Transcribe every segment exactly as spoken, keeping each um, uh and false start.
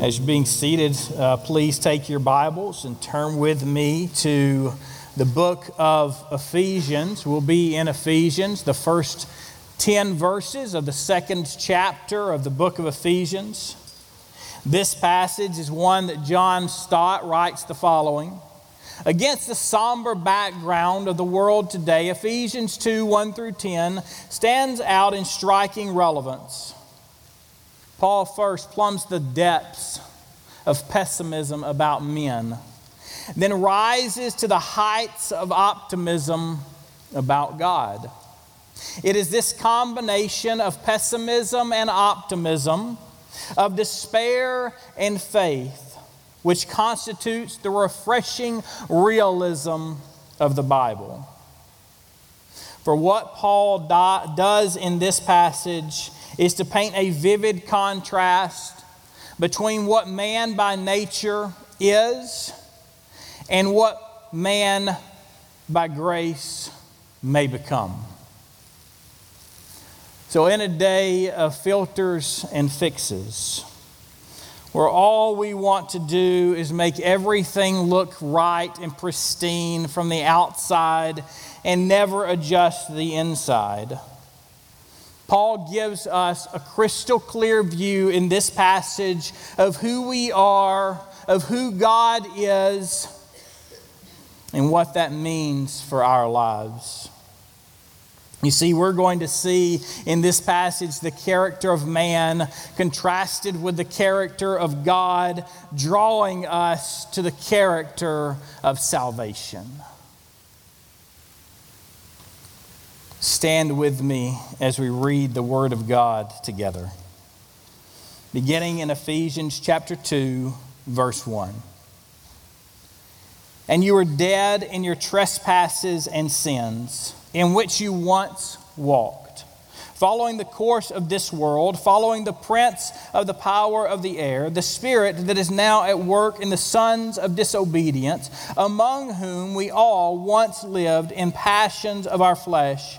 As you're being seated, uh, please take your Bibles and turn with me to the book of Ephesians. We'll be in Ephesians, the first ten verses of the second chapter of the book of Ephesians. This passage is one that John Stott writes the following. Against the somber background of the world today, Ephesians two, one through ten stands out in striking relevance. Paul first plumbs the depths of pessimism about men, then rises to the heights of optimism about God. It is this combination of pessimism and optimism, of despair and faith, which constitutes the refreshing realism of the Bible. For what Paul do- does in this passage is to paint a vivid contrast between what man by nature is and what man by grace may become. So in a day of filters and fixes, where all we want to do is make everything look right and pristine from the outside and never adjust the inside, Paul gives us a crystal clear view in this passage of who we are, of who God is, and what that means for our lives. You see, we're going to see in this passage the character of man contrasted with the character of God, drawing us to the character of salvation. Stand with me as we read the Word of God together. Beginning in Ephesians chapter two, verse one. And you were dead in your trespasses and sins, in which you once walked, following the course of this world, following the prince of the power of the air, the spirit that is now at work in the sons of disobedience, among whom we all once lived in passions of our flesh,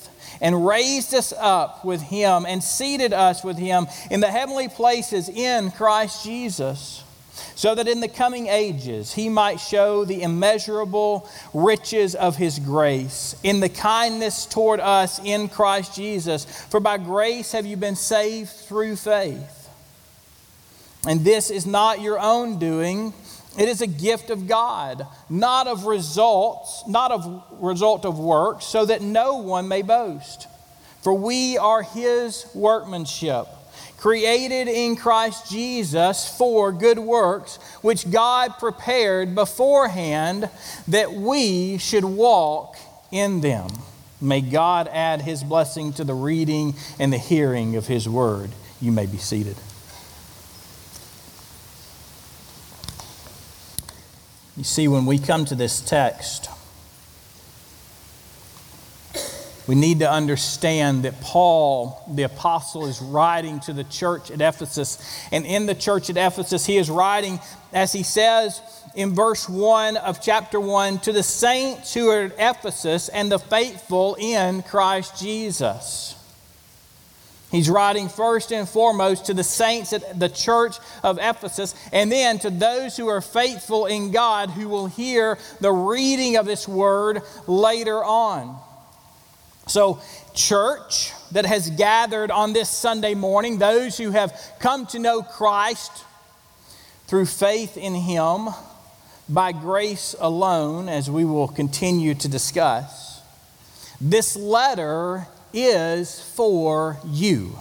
and raised us up with Him and seated us with Him in the heavenly places in Christ Jesus, so that in the coming ages He might show the immeasurable riches of His grace in the kindness toward us in Christ Jesus. For by grace have you been saved through faith. And this is not your own doing. It is a gift of God, not of results, not of result of works, so that no one may boast. For we are His workmanship, created in Christ Jesus for good works, which God prepared beforehand that we should walk in them. May God add His blessing to the reading and the hearing of His word. You may be seated. You see, when we come to this text, we need to understand that Paul, the apostle, is writing to the church at Ephesus. And in the church at Ephesus, he is writing, as he says in verse one of chapter one, to the saints who are at Ephesus and the faithful in Christ Jesus. He's writing first and foremost to the saints at the church of Ephesus, and then to those who are faithful in God, who will hear the reading of this word later on. So, church that has gathered on this Sunday morning, those who have come to know Christ through faith in Him, by grace alone, as we will continue to discuss, this letter is for you.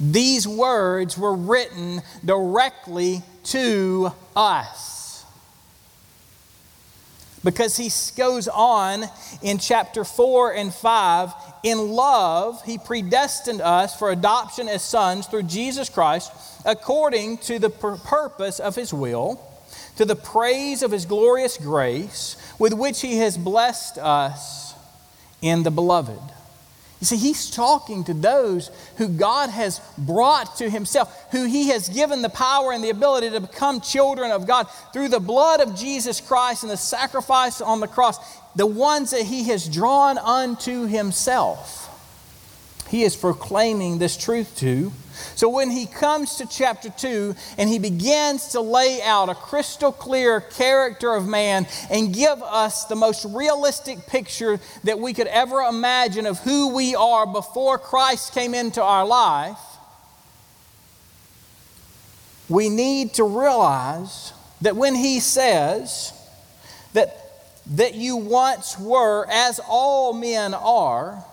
These words were written directly to us. Because he goes on in chapter four and five, in love he predestined us for adoption as sons through Jesus Christ, according to the purpose of His will, to the praise of His glorious grace, with which he has blessed us in the beloved. You see, he's talking to those who God has brought to himself, who he has given the power and the ability to become children of God through the blood of Jesus Christ and the sacrifice on the cross, the ones that he has drawn unto himself. He is proclaiming this truth to. So when he comes to chapter two and he begins to lay out a crystal clear character of man and give us the most realistic picture that we could ever imagine of who we are before Christ came into our life, we need to realize that when he says that, that you once were, as all men are,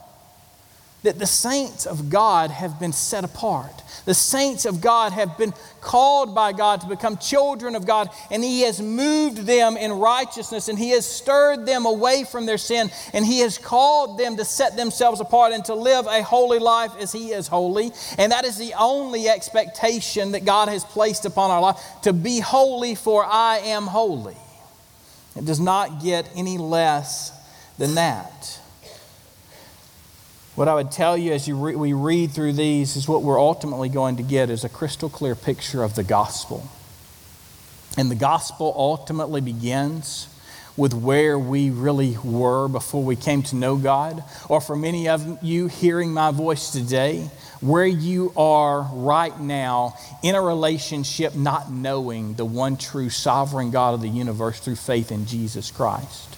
that the saints of God have been set apart. The saints of God have been called by God to become children of God, and he has moved them in righteousness, and he has stirred them away from their sin, and he has called them to set themselves apart and to live a holy life as he is holy. And that is the only expectation that God has placed upon our life, to be holy, for I am holy. It does not get any less than that. What I would tell you as you re- we read through these is what we're ultimately going to get is a crystal clear picture of the gospel. And the gospel ultimately begins with where we really were before we came to know God. Or for many of you hearing my voice today, where you are right now in a relationship not knowing the one true sovereign God of the universe through faith in Jesus Christ.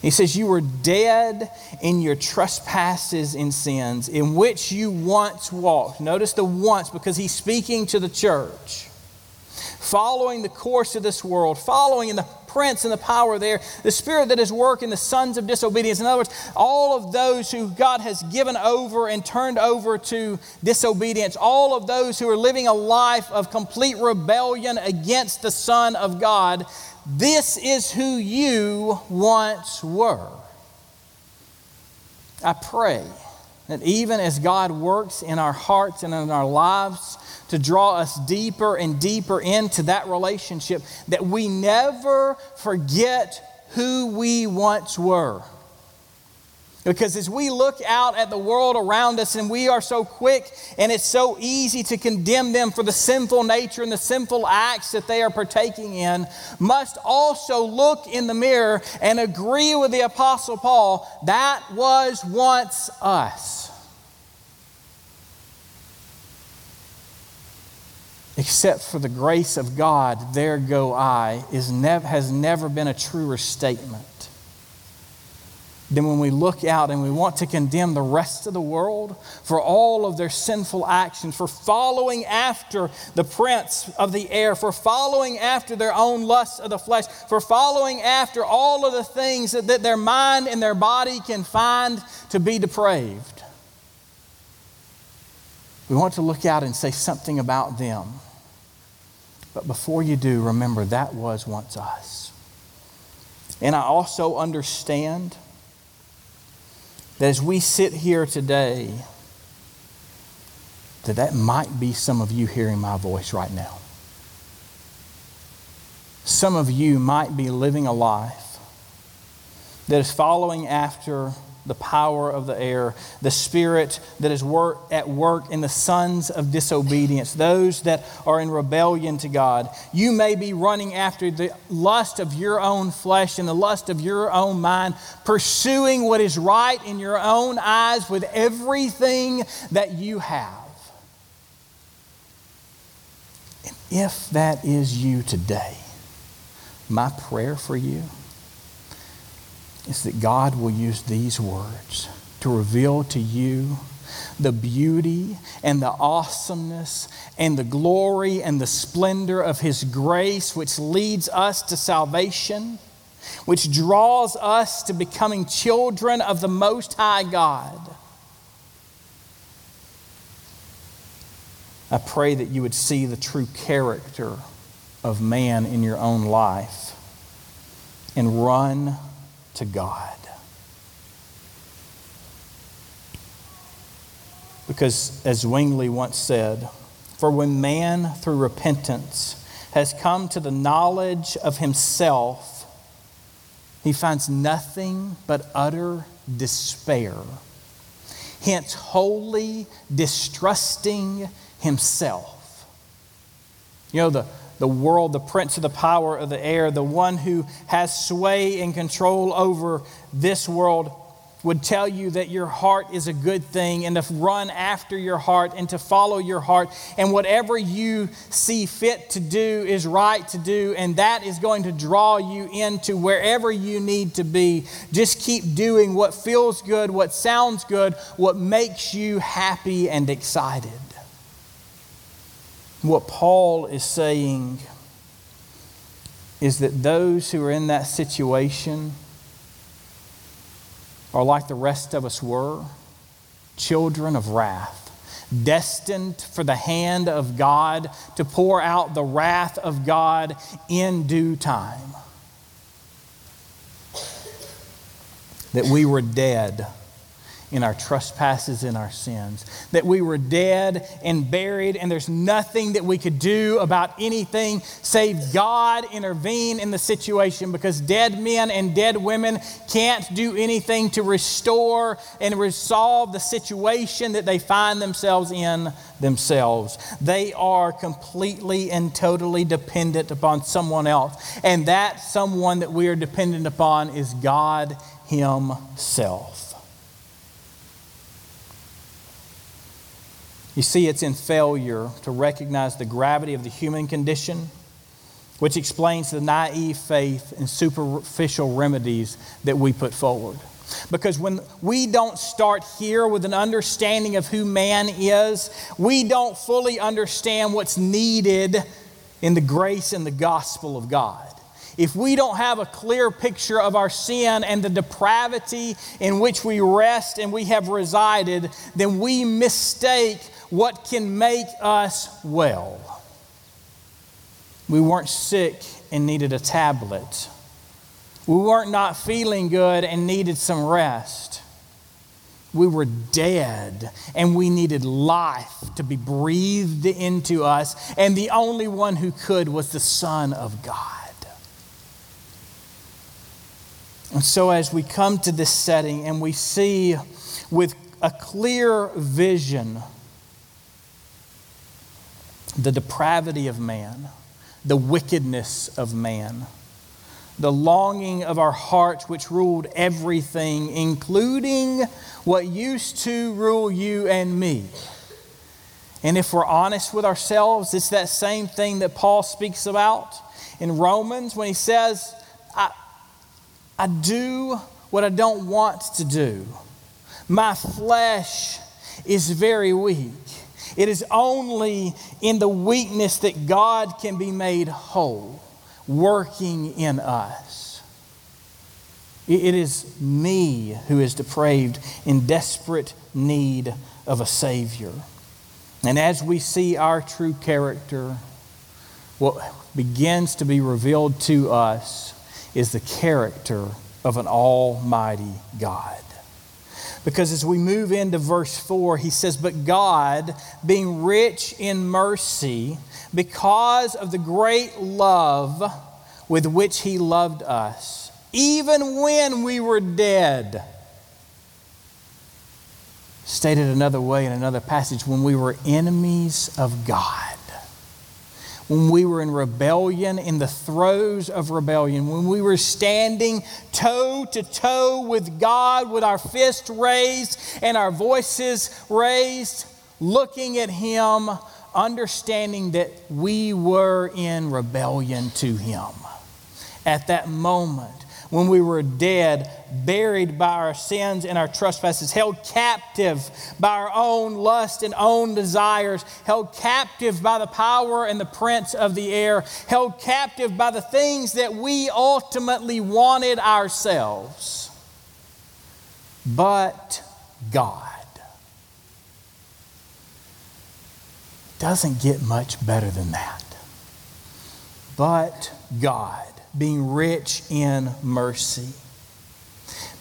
He says, you were dead in your trespasses and sins, in which you once walked. Notice the once, because he's speaking to the church. Following the course of this world, following in the prince and the power there, the spirit that is working, the sons of disobedience. In other words, all of those who God has given over and turned over to disobedience, all of those who are living a life of complete rebellion against the Son of God, this is who you once were. I pray that even as God works in our hearts and in our lives to draw us deeper and deeper into that relationship, that we never forget who we once were. Because as we look out at the world around us, and we are so quick and it's so easy to condemn them for the sinful nature and the sinful acts that they are partaking in, must also look in the mirror and agree with the Apostle Paul, that was once us. Except for the grace of God, there go I, is nev- has never been a truer statement. Then when we look out and we want to condemn the rest of the world for all of their sinful actions, for following after the prince of the air, for following after their own lusts of the flesh, for following after all of the things that, that their mind and their body can find to be depraved, we want to look out and say something about them. But before you do, remember that was once us. And I also understand that as we sit here today, that that might be some of you hearing my voice right now. Some of you might be living a life that is following after the power of the air, the spirit that is work, at work in the sons of disobedience, those that are in rebellion to God. You may be running after the lust of your own flesh and the lust of your own mind, pursuing what is right in your own eyes with everything that you have. And if that is you today, my prayer for you is that God will use these words to reveal to you the beauty and the awesomeness and the glory and the splendor of his grace, which leads us to salvation, which draws us to becoming children of the Most High God. I pray that you would see the true character of man in your own life and run to God. Because as Wingley once said, for when man through repentance has come to the knowledge of himself, He finds nothing but utter despair, hence wholly distrusting himself. You know, the, the world, the prince of the power of the air, the one who has sway and control over this world, would tell you that your heart is a good thing and to run after your heart and to follow your heart, and whatever you see fit to do is right to do, and that is going to draw you into wherever you need to be. Just keep doing what feels good, what sounds good, what makes you happy and excited. What Paul is saying is that those who are in that situation are like the rest of us were, children of wrath, destined for the hand of God to pour out the wrath of God in due time. That we were dead in our trespasses and our sins, that we were dead and buried, and there's nothing that we could do about anything save God intervene in the situation, because dead men and dead women can't do anything to restore and resolve the situation that they find themselves in themselves. They are completely and totally dependent upon someone else, and that someone that we are dependent upon is God Himself. You see, it's in failure to recognize the gravity of the human condition, which explains the naive faith and superficial remedies that we put forward. Because when we don't start here with an understanding of who man is, we don't fully understand what's needed in the grace and the gospel of God. If we don't have a clear picture of our sin and the depravity in which we rest and we have resided, then we mistake what can make us well. We weren't sick and needed a tablet. We weren't not feeling good and needed some rest. We were dead and we needed life to be breathed into us, and the only one who could was the Son of God. And so as we come to this setting and we see with a clear vision the depravity of man, the wickedness of man, the longing of our hearts which ruled everything, including what used to rule you and me. And if we're honest with ourselves, it's that same thing that Paul speaks about in Romans when he says, I, I do what I don't want to do. My flesh is very weak. It is only in the weakness that God can be made whole, working in us. It is me who is depraved, in desperate need of a Savior. And as we see our true character, what begins to be revealed to us is the character of an almighty God. Because as we move into verse four, he says, "But God, being rich in mercy, because of the great love with which he loved us, even when we were dead," stated another way in another passage, when we were enemies of God, when we were in rebellion, in the throes of rebellion, when we were standing toe to toe with God, with our fists raised and our voices raised, looking at Him, understanding that we were in rebellion to Him. At that moment, when we were dead, buried by our sins and our trespasses, held captive by our own lust and own desires, held captive by the power and the prince of the air, held captive by the things that we ultimately wanted ourselves. But God doesn't get much better than that. But God, being rich in mercy,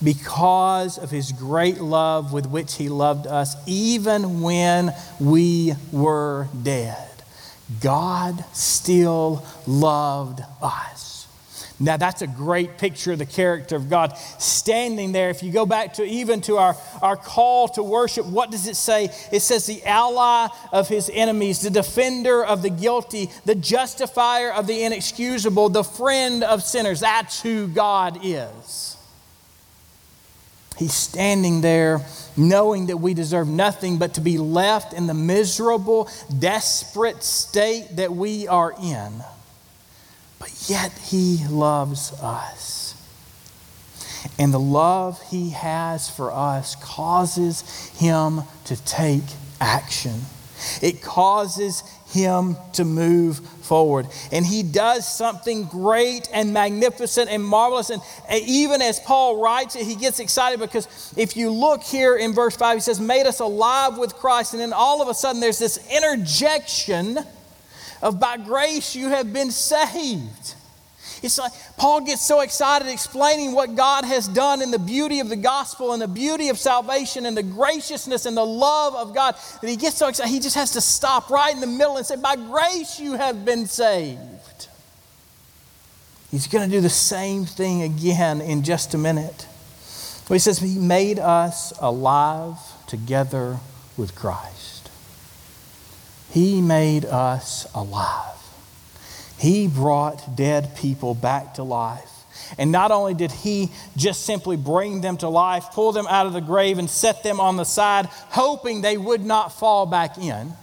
because of his great love with which he loved us, even when we were dead, God still loved us. Now, that's a great picture of the character of God. Standing there, if you go back to even to our, our call to worship, what does it say? It says the ally of his enemies, the defender of the guilty, the justifier of the inexcusable, the friend of sinners. That's who God is. He's standing there knowing that we deserve nothing but to be left in the miserable, desperate state that we are in. But yet he loves us. And the love he has for us causes him to take action. It causes him to move forward. And he does something great and magnificent and marvelous. And even as Paul writes it, he gets excited, because if you look here in verse five, he says, made us alive with Christ. And then all of a sudden there's this interjection of by grace you have been saved. It's like Paul gets so excited explaining what God has done and the beauty of the gospel and the beauty of salvation and the graciousness and the love of God that he gets so excited he just has to stop right in the middle and say, by grace you have been saved. He's going to do the same thing again in just a minute. But he says he made us alive together with Christ. He made us alive. He brought dead people back to life. And not only did he just simply bring them to life, pull them out of the grave and set them on the side, hoping they would not fall back in.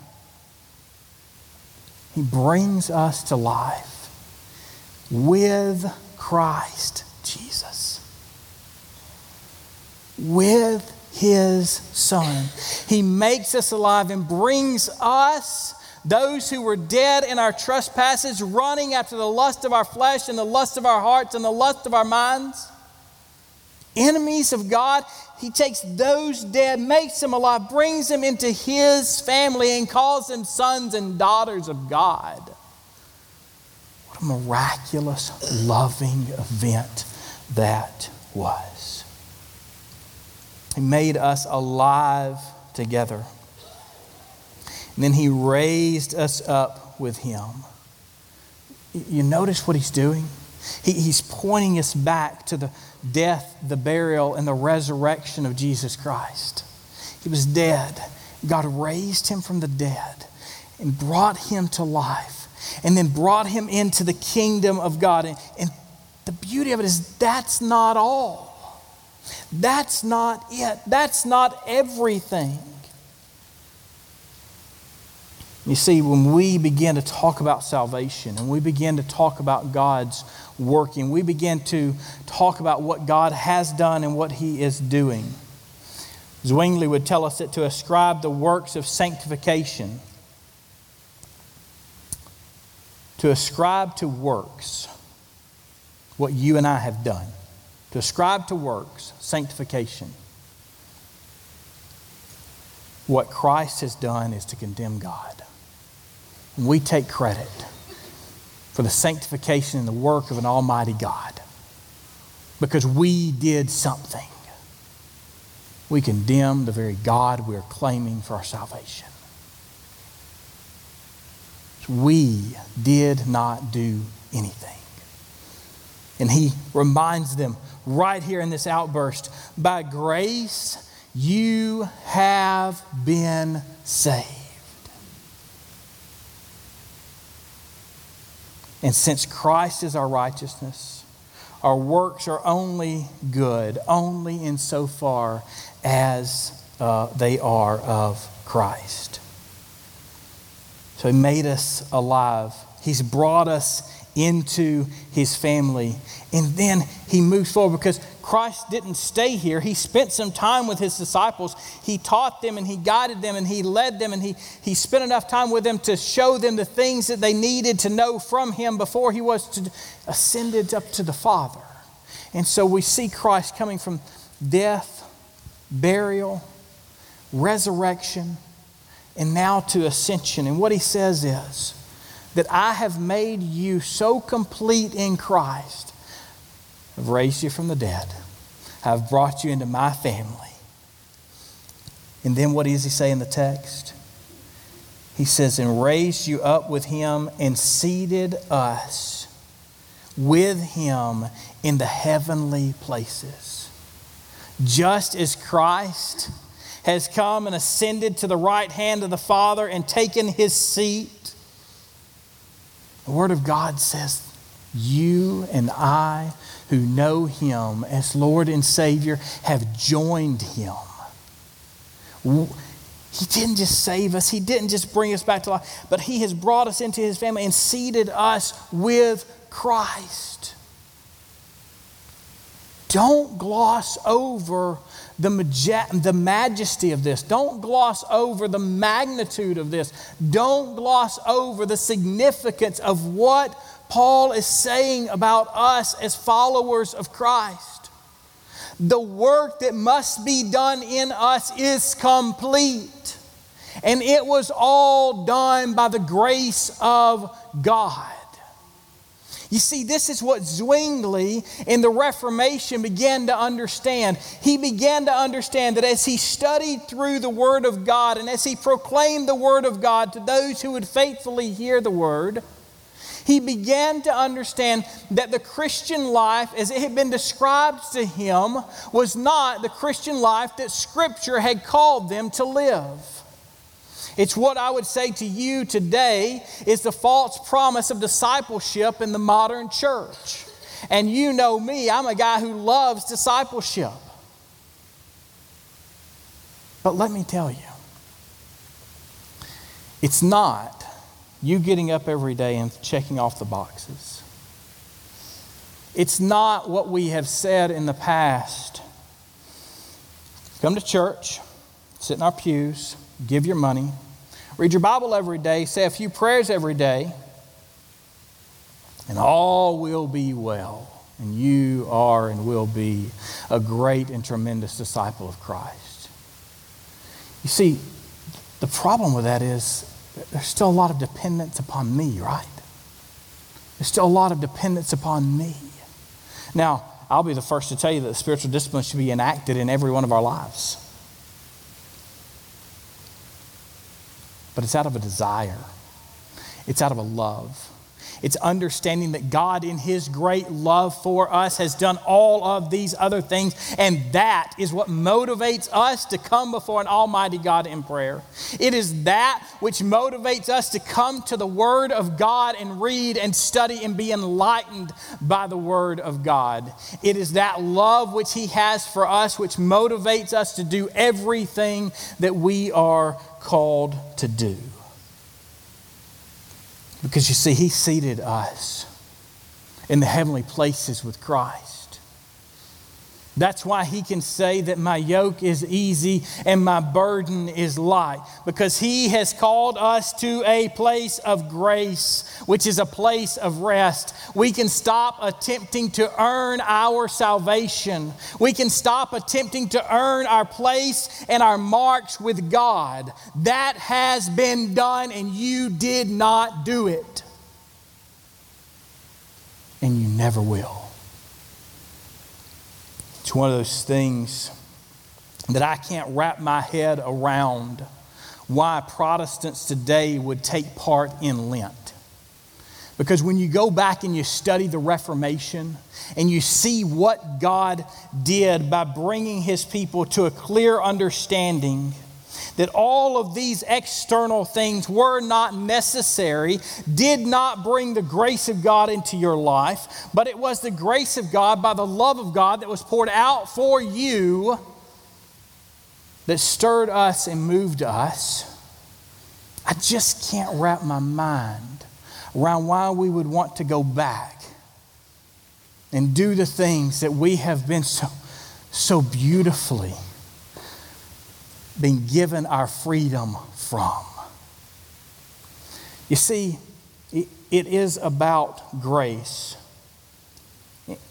He brings us to life with Christ Jesus. With his son. He makes us alive and brings us, those who were dead in our trespasses, running after the lust of our flesh and the lust of our hearts and the lust of our minds. Enemies of God, he takes those dead, makes them alive, brings them into his family and calls them sons and daughters of God. What a miraculous, loving event that was. He made us alive together. And then he raised us up with him. You notice what he's doing? He, he's pointing us back to the death, the burial, and the resurrection of Jesus Christ. He was dead. God raised him from the dead and brought him to life, and then brought him into the kingdom of God. And, and the beauty of it is that's not all. That's not it. That's not everything. You see, when we begin to talk about salvation and we begin to talk about God's working, we begin to talk about what God has done and what he is doing. Zwingli would tell us that to ascribe the works of sanctification, to ascribe to works what you and I have done, to ascribe to works, sanctification. What Christ has done is to condemn God. And we take credit for the sanctification and the work of an almighty God. Because we did something. We condemn the very God we are claiming for our salvation. We did not do anything. And he reminds them right here in this outburst, by grace you have been saved. And since Christ is our righteousness, our works are only good, only insofar as uh, they are of Christ. So he made us alive. He's brought us into his family. And then he moves forward, because Christ didn't stay here. He spent some time with his disciples. He taught them and he guided them and he led them and he, he spent enough time with them to show them the things that they needed to know from him before he was to, ascended up to the Father. And so we see Christ coming from death, burial, resurrection, and now to ascension. And what he says is, that I have made you so complete in Christ. I've raised you from the dead. I've brought you into my family. And then what does he say in the text? He says, and raised you up with him and seated us with him in the heavenly places. Just as Christ has come and ascended to the right hand of the Father and taken his seat, the Word of God says, you and I who know him as Lord and Savior have joined him. He didn't just save us. He didn't just bring us back to life, but he has brought us into his family and seated us with Christ. Don't gloss over the maje- the majesty of this. Don't gloss over the magnitude of this. Don't gloss over the significance of what Paul is saying about us as followers of Christ. The work that must be done in us is complete, and it was all done by the grace of God. You see, this is what Zwingli in the Reformation began to understand. He began to understand that as he studied through the Word of God and as he proclaimed the Word of God to those who would faithfully hear the Word, he began to understand that the Christian life, as it had been described to him, was not the Christian life that Scripture had called them to live. It's what I would say to you today is the false promise of discipleship in the modern church. And you know me, I'm a guy who loves discipleship. But let me tell you, it's not you getting up every day and checking off the boxes. It's not what we have said in the past. Come to church, sit in our pews, give your money, read your Bible every day, say a few prayers every day, and all will be well. And you are and will be a great and tremendous disciple of Christ. You see, the problem with that is there's still a lot of dependence upon me, right? There's still a lot of dependence upon me. Now, I'll be the first to tell you that the spiritual discipline should be enacted in every one of our lives. But it's out of a desire. It's out of a love. It's understanding that God in his great love for us has done all of these other things, and that is what motivates us to come before an almighty God in prayer. It is that which motivates us to come to the Word of God and read and study and be enlightened by the Word of God. It is that love which he has for us which motivates us to do everything that we are called to do. Because you see, he seated us in the heavenly places with Christ. That's why he can say that my yoke is easy and my burden is light, because he has called us to a place of grace, which is a place of rest. We can stop attempting to earn our salvation. We can stop attempting to earn our place and our marks with God. That has been done, and you did not do it. And you never will. It's one of those things that I can't wrap my head around, why Protestants today would take part in Lent. Because when you go back and you study the Reformation and you see what God did by bringing his people to a clear understanding that all of these external things were not necessary, did not bring the grace of God into your life, but it was the grace of God by the love of God that was poured out for you that stirred us and moved us. I just can't wrap my mind around why we would want to go back and do the things that we have been so, so beautifully been given our freedom from. You see, it, it is about grace.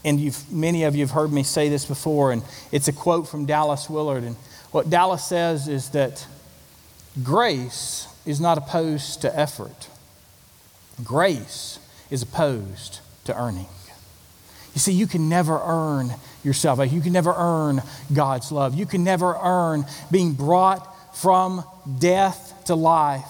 And you've, many of you have heard me say this before, and it's a quote from Dallas Willard. And what Dallas says is that grace is not opposed to effort. Grace is opposed to earning. You see, you can never earn your salvation. You can never earn God's love. You can never earn being brought from death to life.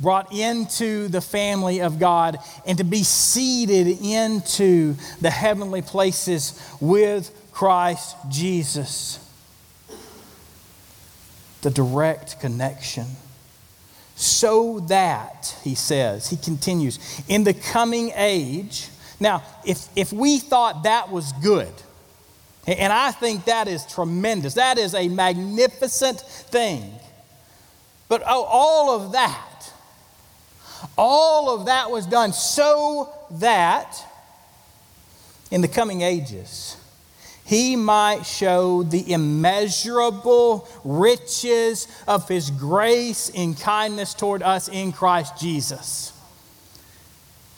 brought into the family of God, and to be seated into the heavenly places with Christ Jesus. The direct connection. So that, he says, he continues, in the coming age. Now, if, if we thought that was good, and I think that is tremendous. That is a magnificent thing. But oh, all of that, all of that was done so that in the coming ages, he might show the immeasurable riches of his grace and kindness toward us in Christ Jesus.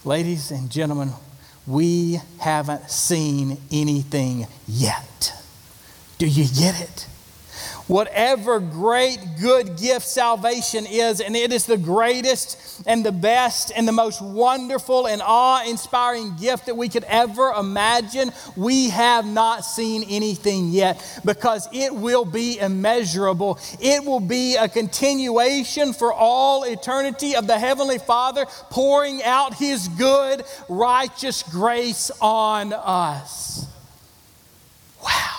Ladies and gentlemen, we haven't seen anything yet. Do you get it? Whatever great good gift salvation is, and it is the greatest and the best and the most wonderful and awe-inspiring gift that we could ever imagine, we have not seen anything yet, because it will be immeasurable. It will be a continuation for all eternity of the Heavenly Father pouring out His good, righteous grace on us. Wow.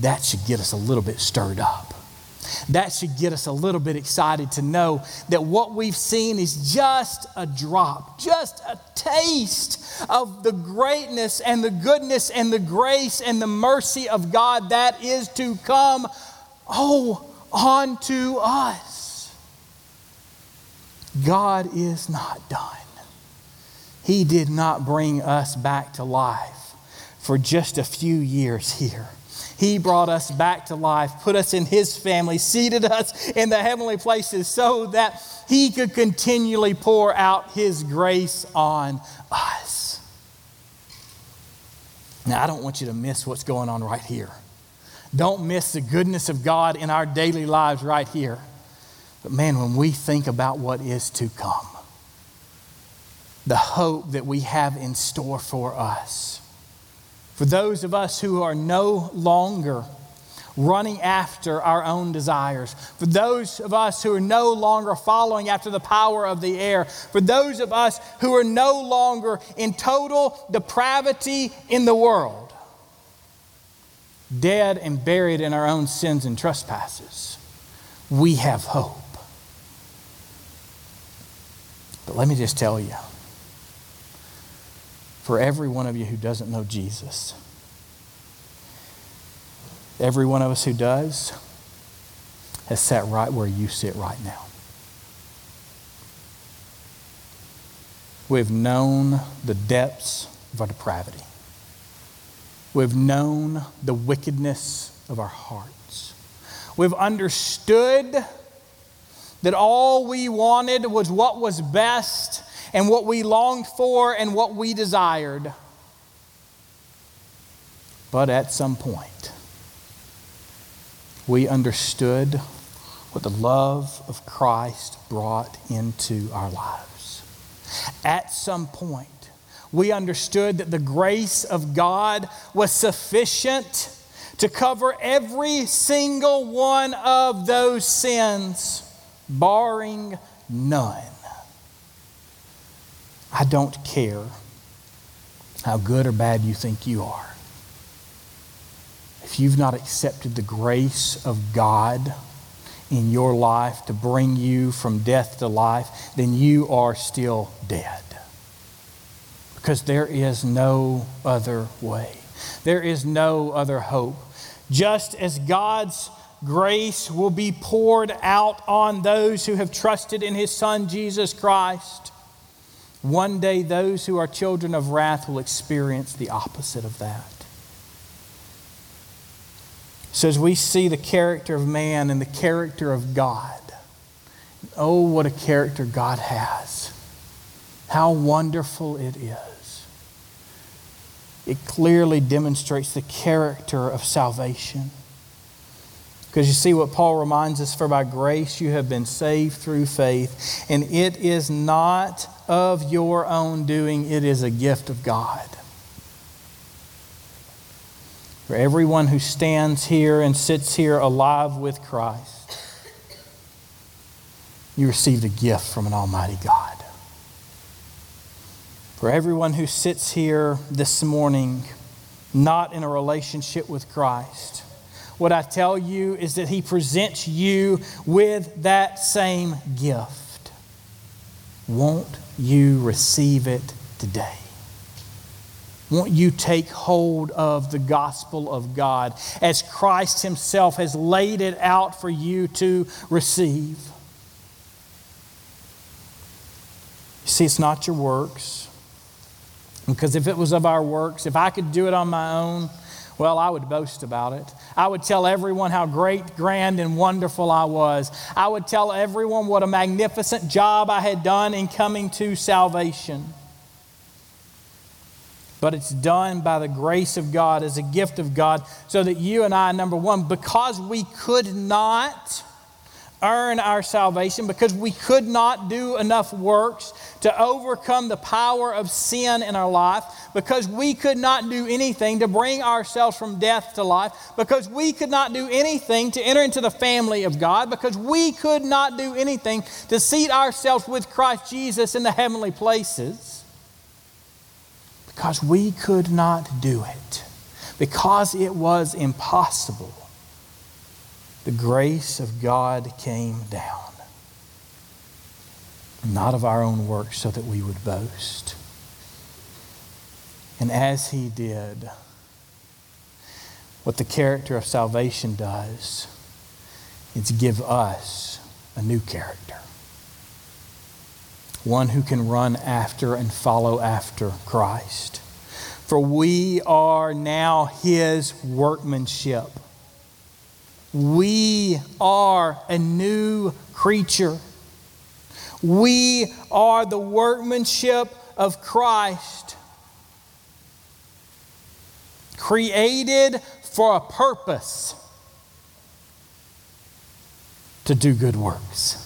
That should get us a little bit stirred up. That should get us a little bit excited to know that what we've seen is just a drop, just a taste of the greatness and the goodness and the grace and the mercy of God that is to come, oh, onto us. God is not done. He did not bring us back to life for just a few years here. He brought us back to life, put us in His family, seated us in the heavenly places so that He could continually pour out His grace on us. Now, I don't want you to miss what's going on right here. Don't miss the goodness of God in our daily lives right here. But man, when we think about what is to come, the hope that we have in store for us, for those of us who are no longer running after our own desires, for those of us who are no longer following after the power of the air, for those of us who are no longer in total depravity in the world, dead and buried in our own sins and trespasses, we have hope. But let me just tell you, for every one of you who doesn't know Jesus, every one of us who does has sat right where you sit right now. We've known the depths of our depravity. We've known the wickedness of our hearts. We've understood that all we wanted was what was best and what we longed for and what we desired. But at some point, we understood what the love of Christ brought into our lives. At some point, we understood that the grace of God was sufficient to cover every single one of those sins, barring none. I don't care how good or bad you think you are. If you've not accepted the grace of God in your life to bring you from death to life, then you are still dead. Because there is no other way. There is no other hope. Just as God's grace will be poured out on those who have trusted in His Son, Jesus Christ, one day, those who are children of wrath will experience the opposite of that. So as we see the character of man and the character of God, oh, what a character God has. How wonderful it is. It clearly demonstrates the character of salvation. Because you see what Paul reminds us, for by grace you have been saved through faith, and it is not of your own doing, it is a gift of God. For everyone who stands here and sits here alive with Christ, you received a gift from an almighty God. For everyone who sits here this morning, not in a relationship with Christ, what I tell you is that he presents you with that same gift. Won't you receive it today? Won't you take hold of the gospel of God as Christ himself has laid it out for you to receive? You see, it's not your works. Because if it was of our works, if I could do it on my own, well, I would boast about it. I would tell everyone how great, grand, and wonderful I was. I would tell everyone what a magnificent job I had done in coming to salvation. But it's done by the grace of God, as a gift of God, so that you and I, number one, because we could not earn our salvation, because we could not do enough works to overcome the power of sin in our life, because we could not do anything to bring ourselves from death to life, because we could not do anything to enter into the family of God, because we could not do anything to seat ourselves with Christ Jesus in the heavenly places, because we could not do it, because it was impossible, the grace of God came down, not of our own works, so that we would boast. And as he did, what the character of salvation does is give us a new character, one who can run after and follow after Christ. For we are now his workmanship. We are a new creature. We are the workmanship of Christ, created for a purpose, to do good works.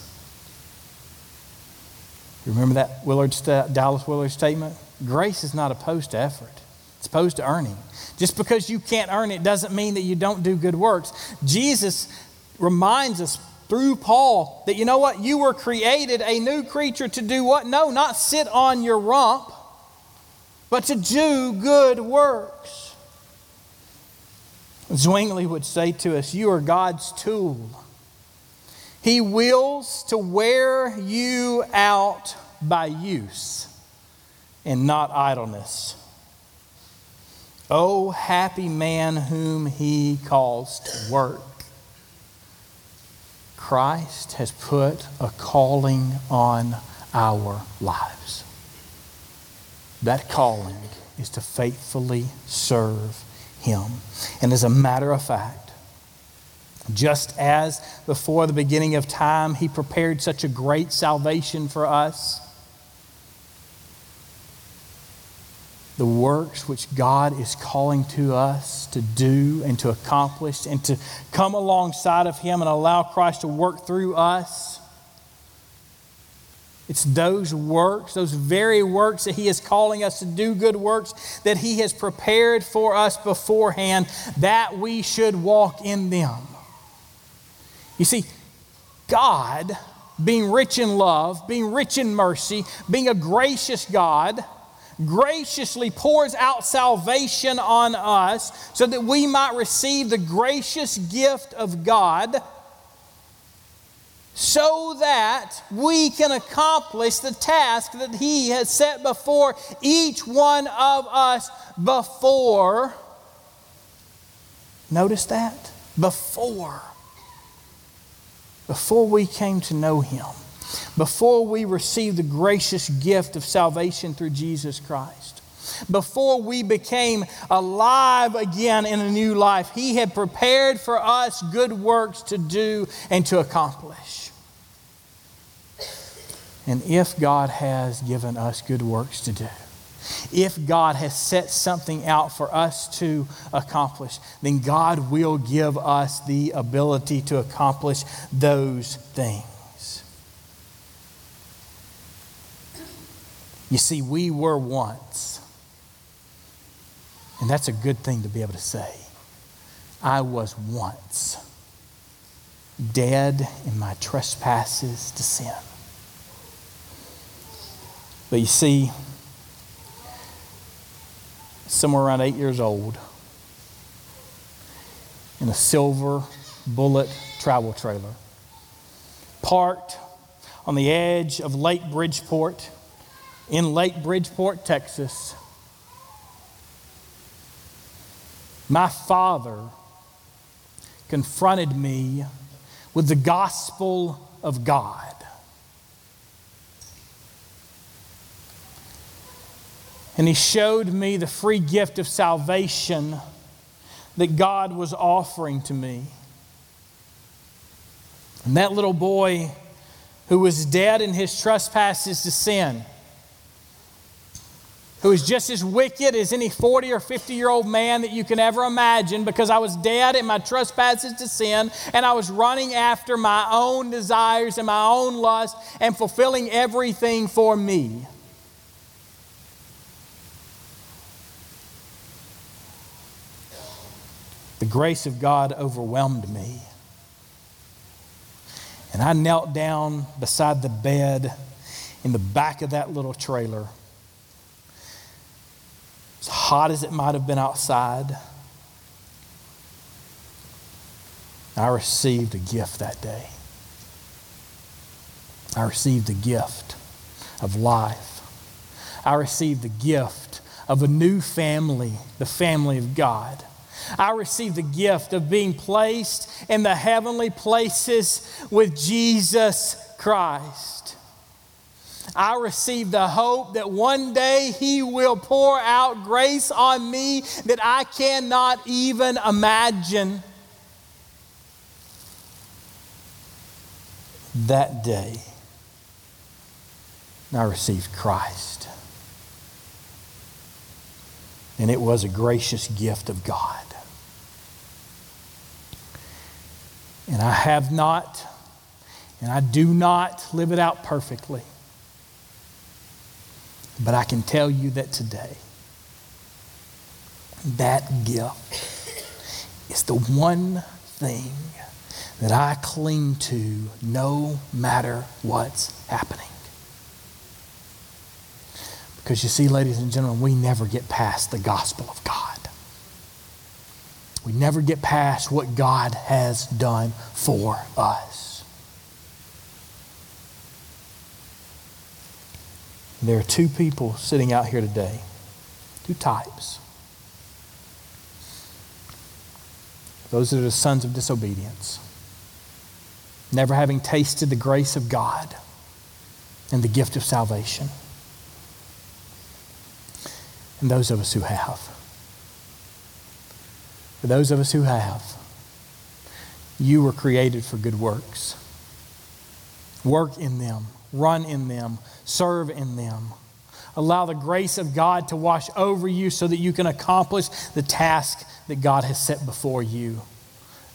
You remember that Willard st- Dallas Willard statement? Grace is not opposed to effort. It's opposed to earning. Just because you can't earn it doesn't mean that you don't do good works. Jesus reminds us through Paul that, you know what? You were created a new creature to do what? No, not sit on your rump, but to do good works. Zwingli would say to us, you are God's tool. He wills to wear you out by use and not idleness. Oh, happy man whom he calls to work. Christ has put a calling on our lives. That calling is to faithfully serve him. And as a matter of fact, just as before the beginning of time, he prepared such a great salvation for us, the works which God is calling to us to do and to accomplish and to come alongside of him and allow Christ to work through us, it's those works, those very works that he is calling us to do, good works that he has prepared for us beforehand, that we should walk in them. You see, God, being rich in love, being rich in mercy, being a gracious God, graciously pours out salvation on us so that we might receive the gracious gift of God so that we can accomplish the task that he has set before each one of us before. Notice that? Before. Before we came to know him, before we received the gracious gift of salvation through Jesus Christ, before we became alive again in a new life, he had prepared for us good works to do and to accomplish. And if God has given us good works to do, if God has set something out for us to accomplish, then God will give us the ability to accomplish those things. You see, we were once, and that's a good thing to be able to say, I was once dead in my trespasses to sin. But you see, somewhere around eight years old, in a silver bullet travel trailer, parked on the edge of Lake Bridgeport, in Lake Bridgeport, Texas, my father confronted me with the gospel of God. And he showed me the free gift of salvation that God was offering to me. And that little boy who was dead in his trespasses to sin, who is just as wicked as any forty or fifty-year-old man that you can ever imagine, because I was dead in my trespasses to sin, and I was running after my own desires and my own lust and fulfilling everything for me. The grace of God overwhelmed me, and I knelt down beside the bed in the back of that little trailer. As hot as it might have been outside, I received a gift that day. I received the gift of life. I received the gift of a new family, the family of God. I received the gift of being placed in the heavenly places with Jesus Christ. I receive the hope that one day He will pour out grace on me that I cannot even imagine. That day, I received Christ. And it was a gracious gift of God. And I have not, and I do not live it out perfectly. But I can tell you that today, that gift is the one thing that I cling to no matter what's happening. Because you see, ladies and gentlemen, we never get past the gospel of God. We never get past what God has done for us. There are two people sitting out here today, two types. Those are the sons of disobedience, never having tasted the grace of God and the gift of salvation. And those of us who have. For those of us who have, you were created for good works. Work in them. Run in them, serve in them. Allow the grace of God to wash over you so that you can accomplish the task that God has set before you.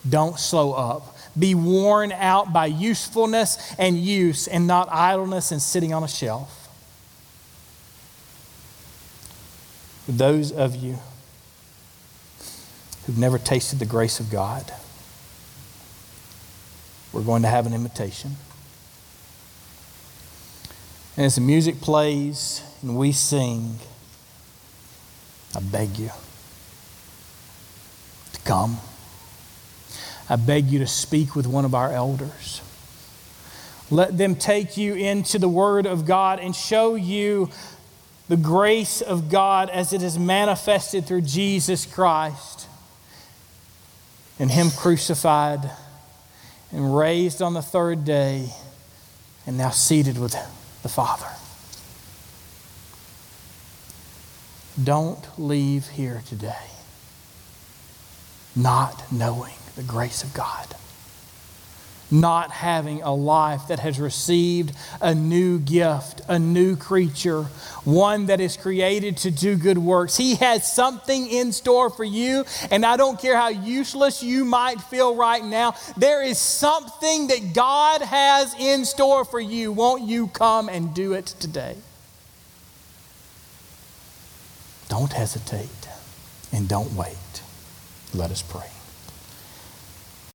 Don't slow up. Be worn out by usefulness and use, and not idleness and sitting on a shelf. For those of you who've never tasted the grace of God, we're going to have an invitation. And as the music plays and we sing, I beg you to come. I beg you to speak with one of our elders. Let them take you into the Word of God and show you the grace of God as it is manifested through Jesus Christ and Him crucified and raised on the third day and now seated with Him. The Father. Don't leave here today not knowing the grace of God, not having a life that has received a new gift, a new creature, one that is created to do good works. He has something in store for you, and I don't care how useless you might feel right now, there is something that God has in store for you. Won't you come and do it today? Don't hesitate and don't wait. Let us pray.